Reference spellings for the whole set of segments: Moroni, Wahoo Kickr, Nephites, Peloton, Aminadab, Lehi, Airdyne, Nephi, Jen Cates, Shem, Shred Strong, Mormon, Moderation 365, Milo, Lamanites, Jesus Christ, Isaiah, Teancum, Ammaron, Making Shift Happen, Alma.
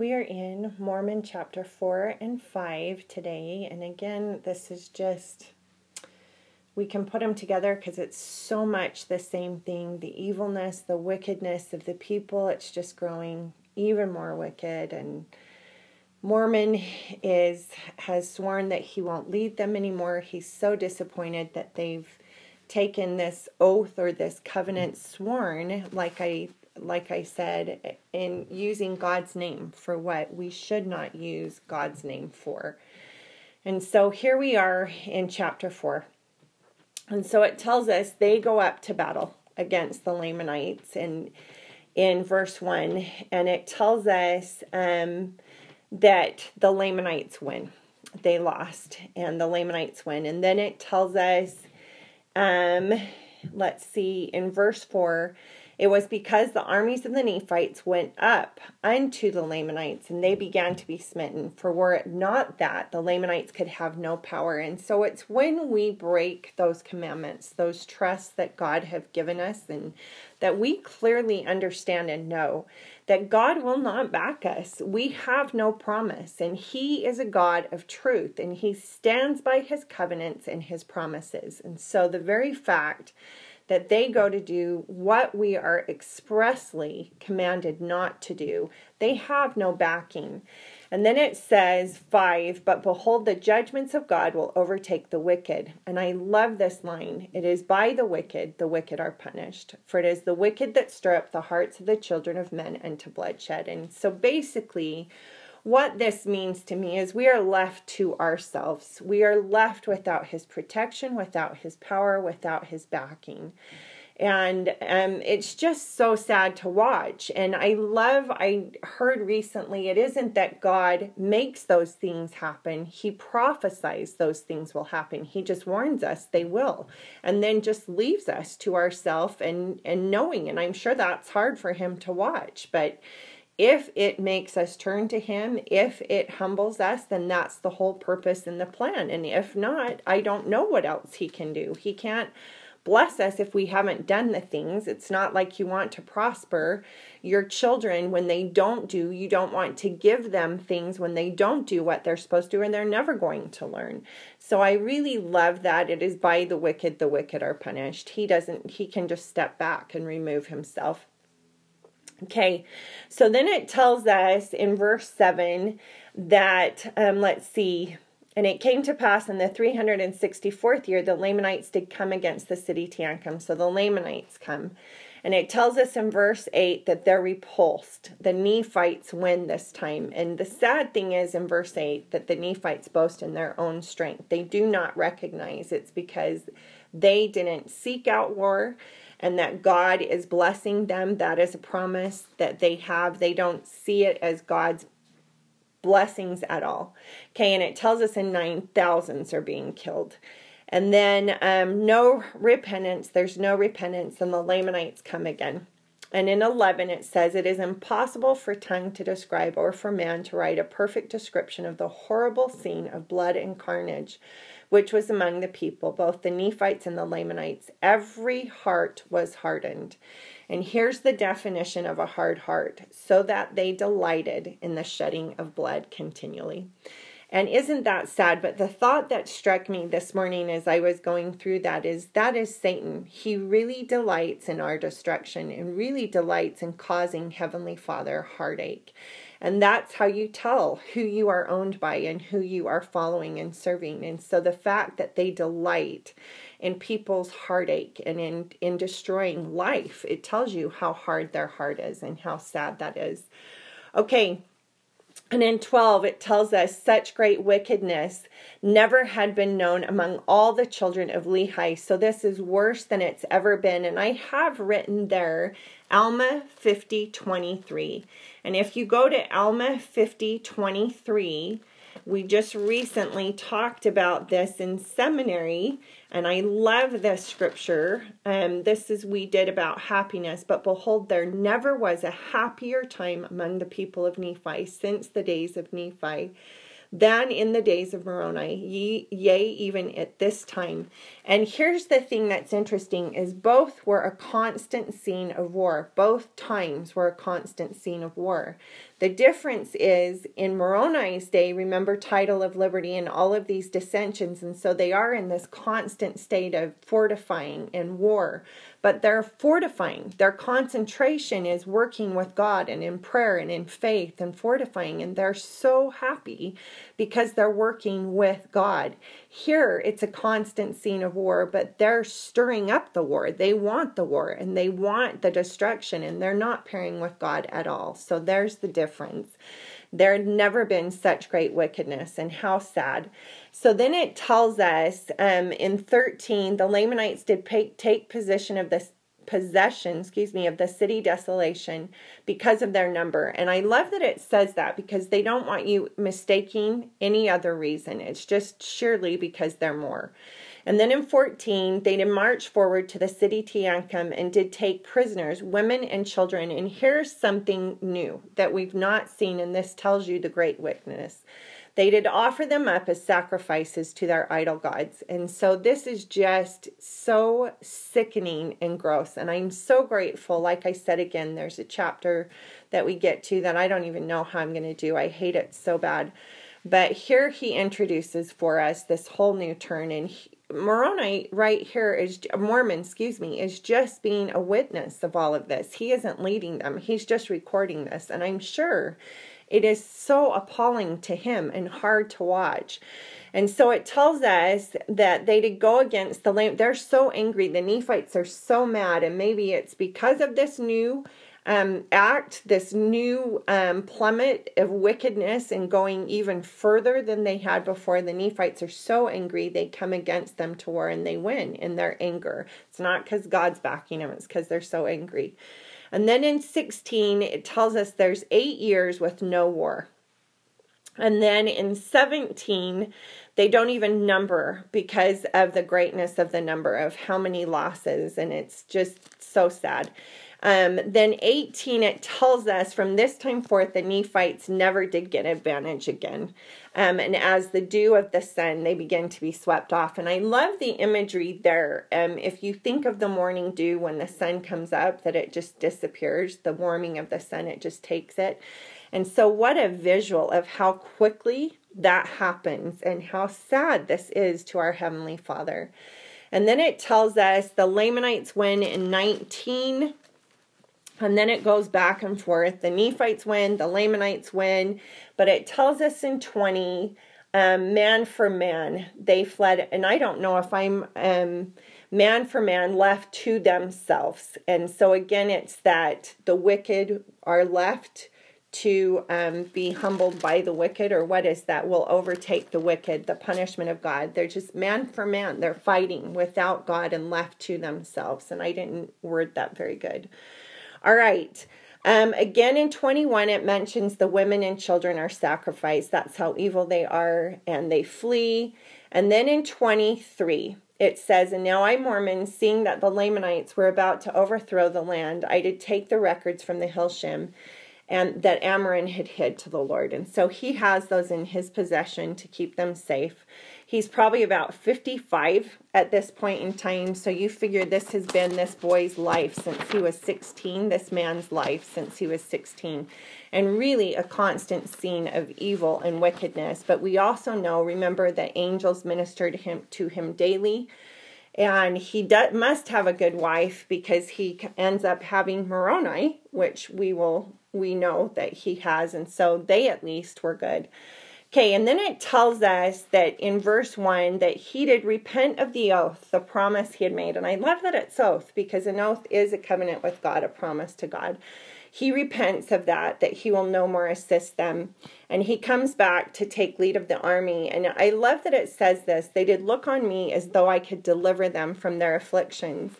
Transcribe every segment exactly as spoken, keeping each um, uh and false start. We are in Mormon chapter four and five today, and again, this is just, we can put them together because it's so much the same thing, the evilness, the wickedness of the people. It's just growing even more wicked, and Mormon is has sworn that he won't lead them anymore. He's so disappointed that they've taken this oath or this covenant sworn, like I Like I said, in using God's name for what we should not use God's name for. And so here we are in chapter four. And so it tells us they go up to battle against the Lamanites and in verse one. And it tells us um, that the Lamanites win. They lost and the Lamanites win. And then it tells us, um, let's see, in verse four, it was because the armies of the Nephites went up unto the Lamanites, and they began to be smitten. For were it not that, the Lamanites could have no power. And so it's when we break those commandments, those trusts that God have given us, and that we clearly understand and know that God will not back us. We have no promise, and He is a God of truth, and He stands by His covenants and His promises. And so the very fact that they go to do what we are expressly commanded not to do, they have no backing. And then it says, five, but behold, the judgments of God will overtake the wicked. And I love this line. It is by the wicked, the wicked are punished. For it is the wicked that stir up the hearts of the children of men unto bloodshed. And so basically, what this means to me is we are left to ourselves. We are left without His protection, without His power, without His backing. And um, it's just so sad to watch. And I love, I heard recently, it isn't that God makes those things happen. He prophesies those things will happen. He just warns us they will. And then just leaves us to ourselves and, and knowing. And I'm sure that's hard for Him to watch. But if it makes us turn to Him, if it humbles us, then that's the whole purpose and the plan. And if not, I don't know what else He can do. He can't bless us if we haven't done the things. It's not like you want to prosper your children when they don't do. You don't want to give them things when they don't do what they're supposed to, and they're never going to learn. So I really love that. It is by the wicked, the wicked are punished. He doesn't, He can just step back and remove Himself. Okay, so then it tells us in verse seven that, um, let's see, and it came to pass in the three hundred sixty-fourth year, the Lamanites did come against the city Teancum. So the Lamanites come. And it tells us in verse eight that they're repulsed. The Nephites win this time. And the sad thing is in verse eight that the Nephites boast in their own strength. They do not recognize it's because they didn't seek out war, and that God is blessing them. That is a promise that they have. They don't see it as God's blessings at all. Okay, and it tells us in nine, thousands are being killed. And then um, no repentance. There's no repentance, and the Lamanites come again. And in eleven, it says, it is impossible for tongue to describe or for man to write a perfect description of the horrible scene of blood and carnage, which was among the people, both the Nephites and the Lamanites. Every heart was hardened. And here's the definition of a hard heart, so that they delighted in the shedding of blood continually. And isn't that sad? But the thought that struck me this morning as I was going through that is, that is Satan. He really delights in our destruction and really delights in causing Heavenly Father heartache. And that's how you tell who you are owned by and who you are following and serving. And so the fact that they delight in people's heartache and in, in destroying life, it tells you how hard their heart is and how sad that is. Okay. And in twelve, it tells us, such great wickedness never had been known among all the children of Lehi. So this is worse than it's ever been. And I have written there, Alma fifty twenty-three. And if you go to Alma fifty twenty-three, we just recently talked about this in seminary. And I love this scripture. Um, this is, we did about happiness. But behold, there never was a happier time among the people of Nephi since the days of Nephi. than in the days of Moroni, ye, yea, even at this time. And here's the thing that's interesting, is both were a constant scene of war. Both times were a constant scene of war. The difference is, in Moroni's day, remember, title of liberty and all of these dissensions, and so they are in this constant state of fortifying and war. But they're fortifying. Their concentration is working with God and in prayer and in faith and fortifying, and they're so happy because they're working with God. Here, it's a constant scene of war, but they're stirring up the war. They want the war, and they want the destruction, and they're not pairing with God at all. So there's the difference. There had never been such great wickedness, and how sad. So then it tells us um, in thirteen, the Lamanites did pay, take possession of the possession, excuse me, of the city desolation because of their number. And I love that it says that, because they don't want you mistaking any other reason. It's just surely because they're more. And then in fourteen, they did march forward to the city Teancum and did take prisoners, women and children. And here's something new that we've not seen, and this tells you the great wickedness. They did offer them up as sacrifices to their idol gods. And so this is just so sickening and gross. And I'm so grateful. Like I said, again, there's a chapter that we get to that I don't even know how I'm going to do. I hate it so bad. But here he introduces for us this whole new turn. And he, Moroni right here is, Mormon, excuse me, is just being a witness of all of this. He isn't leading them. He's just recording this. And I'm sure it is so appalling to him and hard to watch. And so it tells us that they did go against the Lam. They're so angry. The Nephites are so mad. And maybe it's because of this new Um, act, this new um, plummet of wickedness and going even further than they had before. The Nephites are so angry, they come against them to war, and they win in their anger. It's not because God's backing them, it's because they're so angry. And then in sixteen, it tells us there's eight years with no war. And then in seventeen, they don't even number because of the greatness of the number of how many losses, and it's just so sad. Um, then eighteen, it tells us from this time forth, the Nephites never did get advantage again. Um, and as the dew of the sun, they begin to be swept off. And I love the imagery there. Um, if you think of the morning dew when the sun comes up, that it just disappears, the warming of the sun, it just takes it. And so what a visual of how quickly that happens and how sad this is to our Heavenly Father. And then it tells us the Lamanites win in nineteen. And then it goes back and forth. The Nephites win, the Lamanites win. But it tells us in twenty, um, man for man, they fled. And I don't know if I'm um, man for man, left to themselves. And so again, it's that the wicked are left to um, be humbled by the wicked, or what is that? Will overtake the wicked, the punishment of God. They're just man for man. They're fighting without God and left to themselves. And I didn't word that very good. All right. Um, again, in twenty-one, it mentions the women and children are sacrificed. That's how evil they are, and they flee. And then in twenty-three, it says, and now I, Mormon, seeing that the Lamanites were about to overthrow the land, I did take the records from the hill Shem, and that Ammaron had hid to the Lord. And so he has those in his possession to keep them safe. He's probably about fifty-five at this point in time. So you figure this has been this boy's life since he was sixteen, this man's life since he was sixteen. And really a constant scene of evil and wickedness. But we also know, remember, that angels ministered him to him daily. And he do- must have a good wife, because he ends up having Moroni, which we will... we know that he has, and so they at least were good. Okay, and then it tells us that in verse one that he did repent of the oath, the promise he had made. And I love that it's oath, because an oath is a covenant with God, a promise to God. He repents of that, that he will no more assist them. And he comes back to take lead of the army. And I love that it says this, they did look on me as though I could deliver them from their afflictions.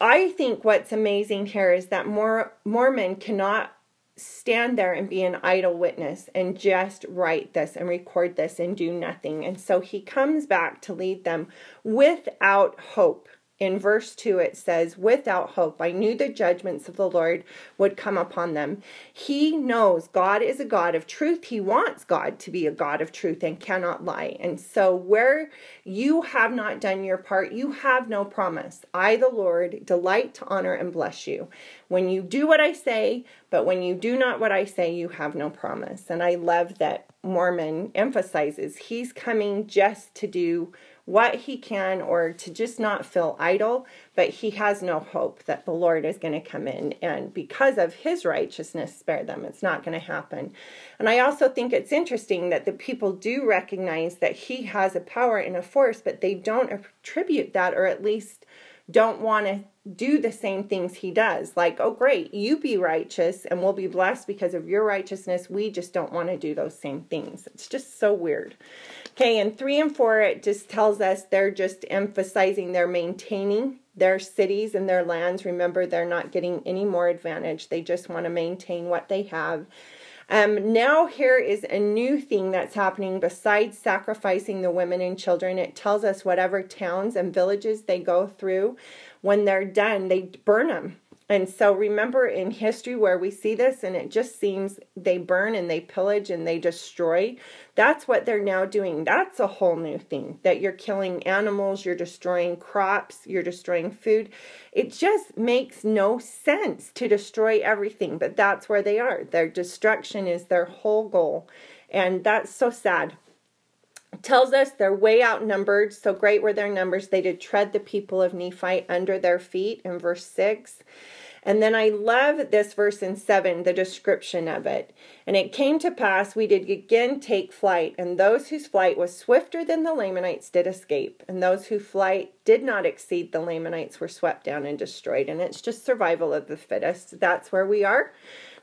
I think what's amazing here is that Mor- Mormon cannot stand there and be an idle witness and just write this and record this and do nothing. And so he comes back to lead them without hope. In verse two, it says, without hope, I knew the judgments of the Lord would come upon them. He knows God is a God of truth. He wants God to be a God of truth and cannot lie. And so where you have not done your part, you have no promise. I, the Lord, delight to honor and bless you. When you do what I say, but when you do not what I say, you have no promise. And I love that Mormon emphasizes he's coming just to do what he can, or to just not feel idle, but he has no hope that the Lord is going to come in and because of his righteousness spare them. It's not going to happen. And I also think it's interesting that the people do recognize that he has a power and a force, but they don't attribute that, or at least don't want to do the same things he does. Like, oh great, you be righteous and we'll be blessed because of your righteousness. We just don't want to do those same things. It's just so weird. Okay, in three and four, it just tells us they're just emphasizing they're maintaining their cities and their lands. Remember, they're not getting any more advantage. They just want to maintain what they have. Um, now here is a new thing that's happening besides sacrificing the women and children. It tells us whatever towns and villages they go through, when they're done, they burn them. And so remember in history where we see this and it just seems they burn and they pillage and they destroy. That's what they're now doing. That's a whole new thing, that you're killing animals, you're destroying crops, you're destroying food. It just makes no sense to destroy everything, but that's where they are. Their destruction is their whole goal. And that's so sad. Tells us they're way outnumbered, so great were their numbers, they did tread the people of Nephi under their feet, in verse six. And then I love this verse in seven, the description of it. And it came to pass, we did again take flight, and those whose flight was swifter than the Lamanites did escape, and those whose flight did not exceed the Lamanites were swept down and destroyed. And it's just survival of the fittest. That's where we are.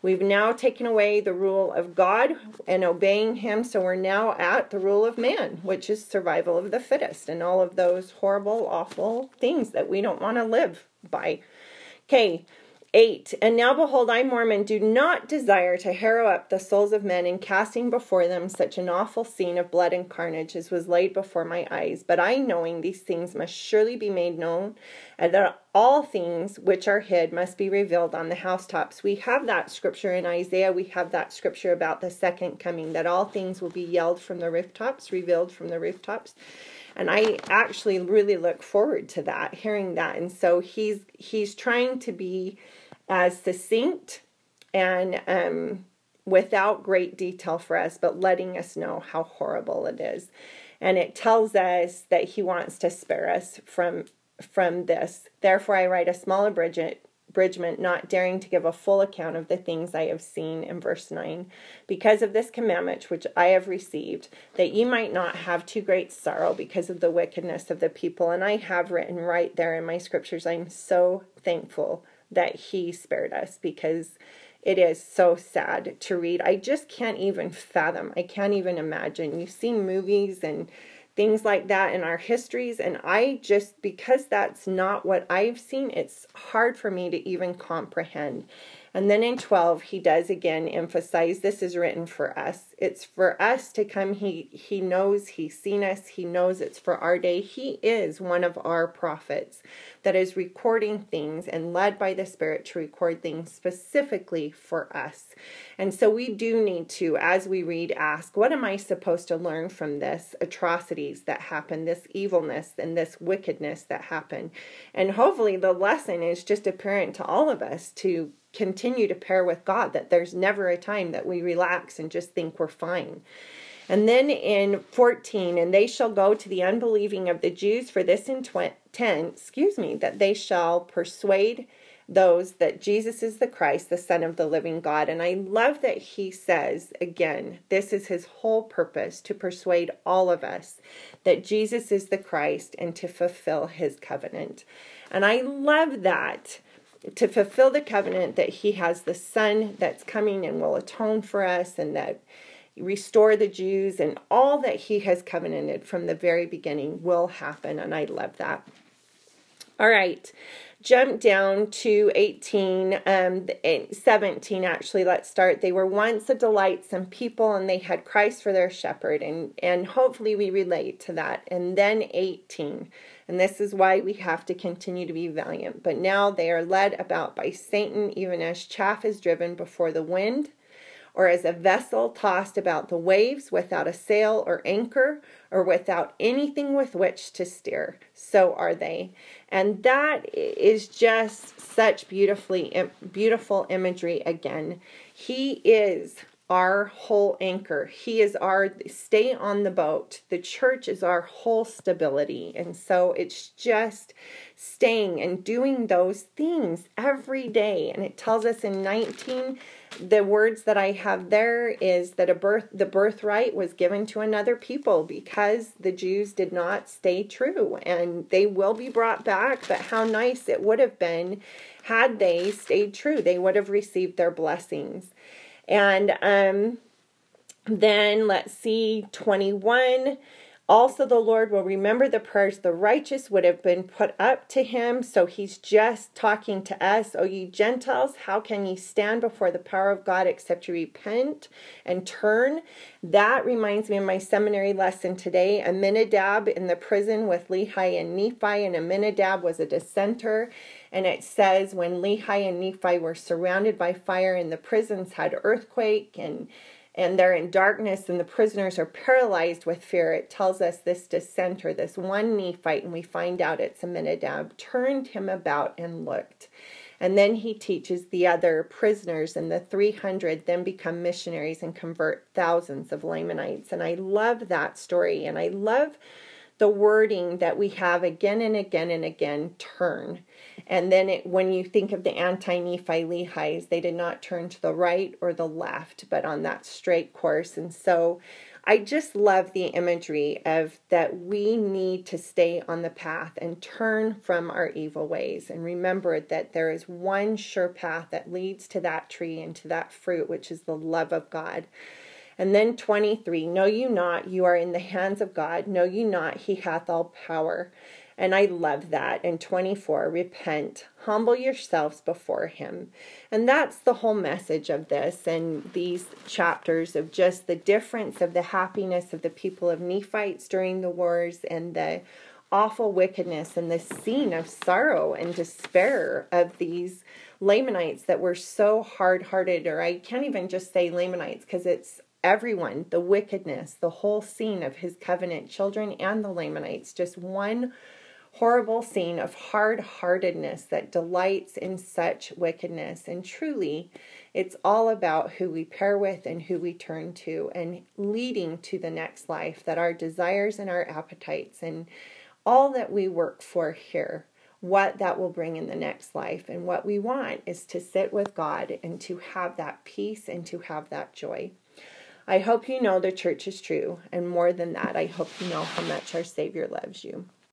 We've now taken away the rule of God and obeying him, so we're now at the rule of man, which is survival of the fittest and all of those horrible, awful things that we don't want to live by. Okay, eight, and now behold, I, Mormon, do not desire to harrow up the souls of men in casting before them such an awful scene of blood and carnage as was laid before my eyes, but I, knowing these things, must surely be made known, and that all things which are hid must be revealed on the housetops. We have that scripture in Isaiah. We have that scripture about the second coming, that all things will be yelled from the rooftops, revealed from the rooftops. And I actually really look forward to that, hearing that. And so he's he's trying to be as succinct and um, without great detail for us, but letting us know how horrible it is. And it tells us that he wants to spare us from from this. Therefore, I write a small abridgment, not daring to give a full account of the things I have seen, in verse nine, because of this commandment which I have received, that ye might not have too great sorrow because of the wickedness of the people. And I have written right there in my scriptures, I'm so thankful that he spared us, because it is so sad to read. I just can't even fathom. I can't even imagine. You see movies and things like that in our histories, and I just, because that's not what I've seen, it's hard for me to even comprehend. And then in twelve, he does again emphasize, this is written for us. It's for us to come. He, he knows, he's seen us, he knows it's for our day. He is one of our prophets that is recording things and led by the Spirit to record things specifically for us. And so we do need to, as we read, ask, what am I supposed to learn from this atrocity that happen, this evilness and this wickedness that happen? And hopefully the lesson is just apparent to all of us, to continue to pair with God, that there's never a time that we relax and just think we're fine. And then in fourteen, and they shall go to the unbelieving of the Jews for this intent, excuse me, that they shall persuade those that Jesus is the Christ, the Son of the living God. And I love that he says, again, this is his whole purpose, to persuade all of us that Jesus is the Christ and to fulfill his covenant. And I love that, to fulfill the covenant, that he has the Son that's coming and will atone for us and that restore the Jews, and all that he has covenanted from the very beginning will happen. And I love that. All right. Jump down to eighteen, um, seventeen actually, let's start. They were once a delightsome people, and they had Christ for their shepherd, and, and hopefully we relate to that. And then eighteen, And this is why we have to continue to be valiant. But now they are led about by Satan, even as chaff is driven before the wind, or as a vessel tossed about the waves without a sail or anchor, or without anything with which to steer. So are they. And that is just such beautifully beautiful imagery again. He is our whole anchor. He is our stay on the boat. The church is our whole stability. And so it's just staying and doing those things every day. And it tells us in nineteen, the words that I have there is that a birth, the birthright was given to another people because the Jews did not stay true. And they will be brought back, but how nice it would have been had they stayed true. They would have received their blessings. And um, then let's see, twenty-one, also the Lord will remember the prayers of the righteous would have been put up to him. So he's just talking to us. O ye Gentiles, how can ye stand before the power of God except you repent and turn? That reminds me of my seminary lesson today. Aminadab in the prison with Lehi and Nephi, and Aminadab was a dissenter. And it says when Lehi and Nephi were surrounded by fire and the prisons had earthquake and, and they're in darkness and the prisoners are paralyzed with fear, it tells us this dissenter, this one Nephite, and we find out it's Aminadab, turned him about and looked. And then he teaches the other prisoners, and the three hundred then become missionaries and convert thousands of Lamanites. And I love that story, and I love the wording that we have again and again and again, turn. And then it, when you think of the anti-Nephi-Lehis, they did not turn to the right or the left, but on that straight course. And so I just love the imagery of that we need to stay on the path and turn from our evil ways. And remember that there is one sure path that leads to that tree and to that fruit, which is the love of God. And then twenty-three, know you not, you are in the hands of God. Know you not, he hath all power. And I love that. And twenty-four, repent, humble yourselves before him. And that's the whole message of this and these chapters, of just the difference of the happiness of the people of Nephites during the wars and the awful wickedness and the scene of sorrow and despair of these Lamanites that were so hard-hearted, or I can't even just say Lamanites because it's everyone, the wickedness, the whole scene of his covenant children and the Lamanites, just one horrible scene of hard-heartedness that delights in such wickedness. And truly, it's all about who we pair with and who we turn to, and leading to the next life, that our desires and our appetites and all that we work for here, what that will bring in the next life. And what we want is to sit with God and to have that peace and to have that joy. I hope you know the church is true, and more than that, I hope you know how much our Savior loves you.